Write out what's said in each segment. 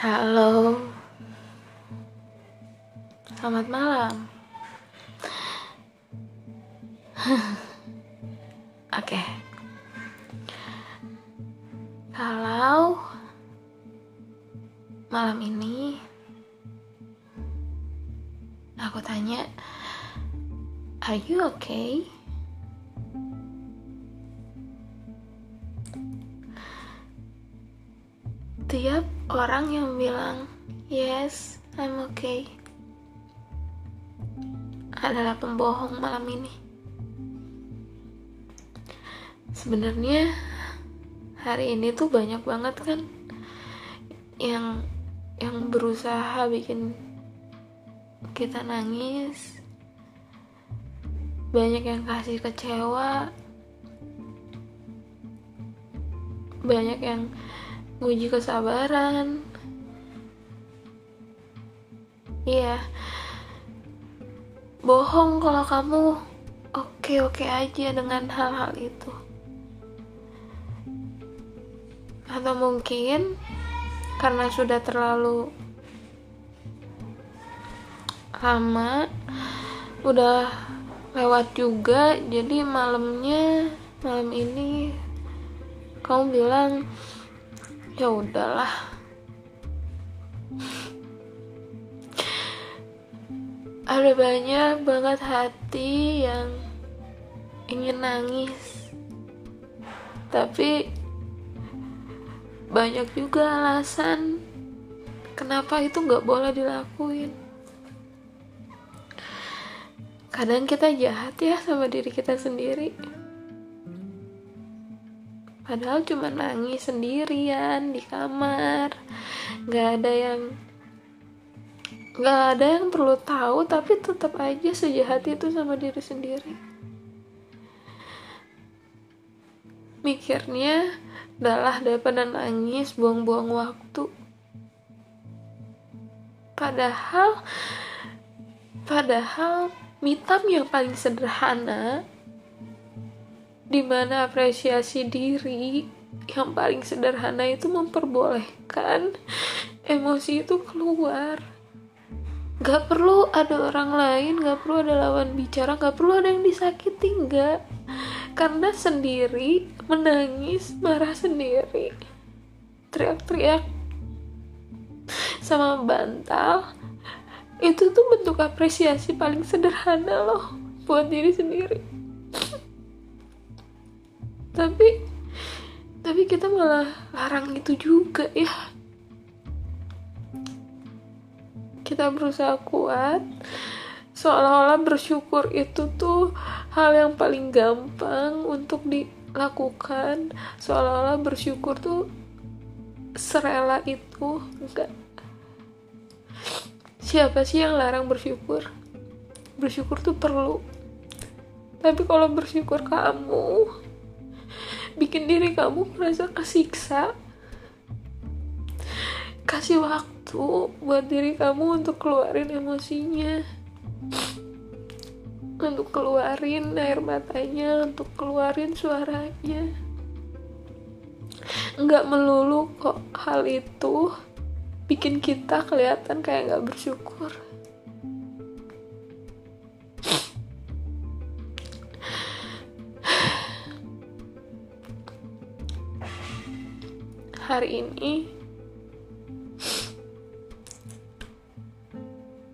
Halo, selamat malam. Oke. Kalau malam ini aku tanya, "Are you okay?" Tiap orang yang bilang yes, I'm okay adalah pembohong malam ini. Sebenarnya hari ini tuh banyak banget kan yang berusaha bikin kita nangis, banyak yang kasih kecewa, banyak yang uji kesabaran. Iya, bohong kalau kamu oke-oke aja dengan hal-hal itu. Atau mungkin karena sudah terlalu lama, udah lewat juga, jadi malam ini kamu bilang, "Ya udahlah." Ada banyak banget hati yang ingin nangis, tapi banyak juga alasan kenapa itu gak boleh dilakuin. Kadang kita jahat ya sama diri kita sendiri, padahal cuma nangis sendirian di kamar, nggak ada yang perlu tahu, tapi tetap aja sejahat itu sama diri sendiri. Mikirnya adalah daripada nangis buang-buang waktu, padahal me time yang paling sederhana, dimana apresiasi diri yang paling sederhana itu memperbolehkan emosi itu keluar. Gak perlu ada orang lain, gak perlu ada lawan bicara, gak perlu ada yang disakiti, gak. Karena sendiri, menangis, marah sendiri, teriak-teriak sama bantal, itu tuh bentuk apresiasi paling sederhana loh buat diri sendiri. Tapi kita malah larang itu juga ya. Kita berusaha kuat, seolah-olah bersyukur itu tuh hal yang paling gampang untuk dilakukan, seolah-olah bersyukur tuh serela itu. Enggak. Siapa sih yang larang bersyukur? Bersyukur tuh perlu. Tapi kalau bersyukur kamu bikin diri kamu merasa kesiksa, kasih waktu buat diri kamu untuk keluarin emosinya, untuk keluarin air matanya, untuk keluarin suaranya. Nggak melulu kok hal itu bikin kita kelihatan kayak nggak bersyukur. Hari ini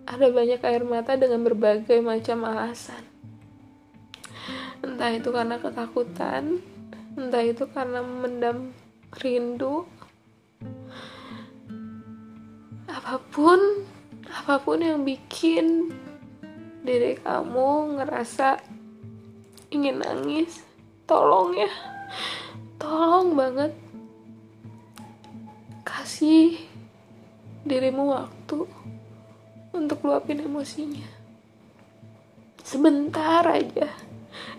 ada banyak air mata dengan berbagai macam alasan. Entah itu karena ketakutan, entah itu karena mendam rindu. Apapun yang bikin diri kamu ngerasa ingin nangis, tolong ya. Tolong banget, kasih dirimu waktu untuk luapin emosinya sebentar aja,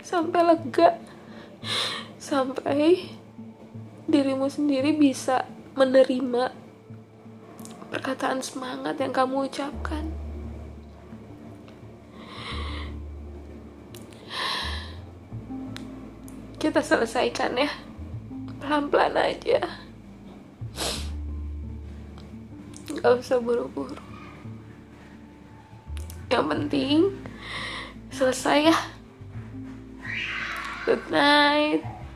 sampai lega, sampai dirimu sendiri bisa menerima perkataan semangat yang kamu ucapkan. Kita selesaikan ya, pelan-pelan aja. Gak usah buru-buru. Yang penting selesai ya. Good night.